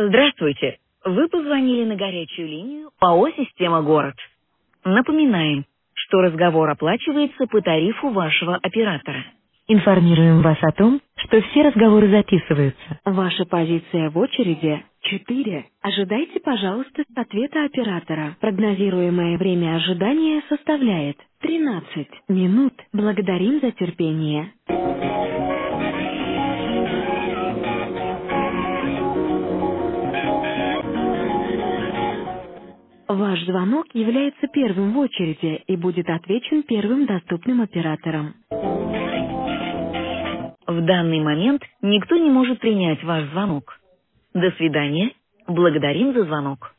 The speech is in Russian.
Здравствуйте. Вы позвонили на горячую линию ПАО «Система Город». Напоминаем, что разговор оплачивается по тарифу вашего оператора. Информируем вас о том, что все разговоры записываются. Ваша позиция в очереди 4. Ожидайте, пожалуйста, ответа оператора. Прогнозируемое время ожидания составляет 13 минут. Благодарим за терпение. Ваш звонок является первым в очереди и будет отвечен первым доступным оператором. В данный момент никто не может принять ваш звонок. До свидания. Благодарим за звонок.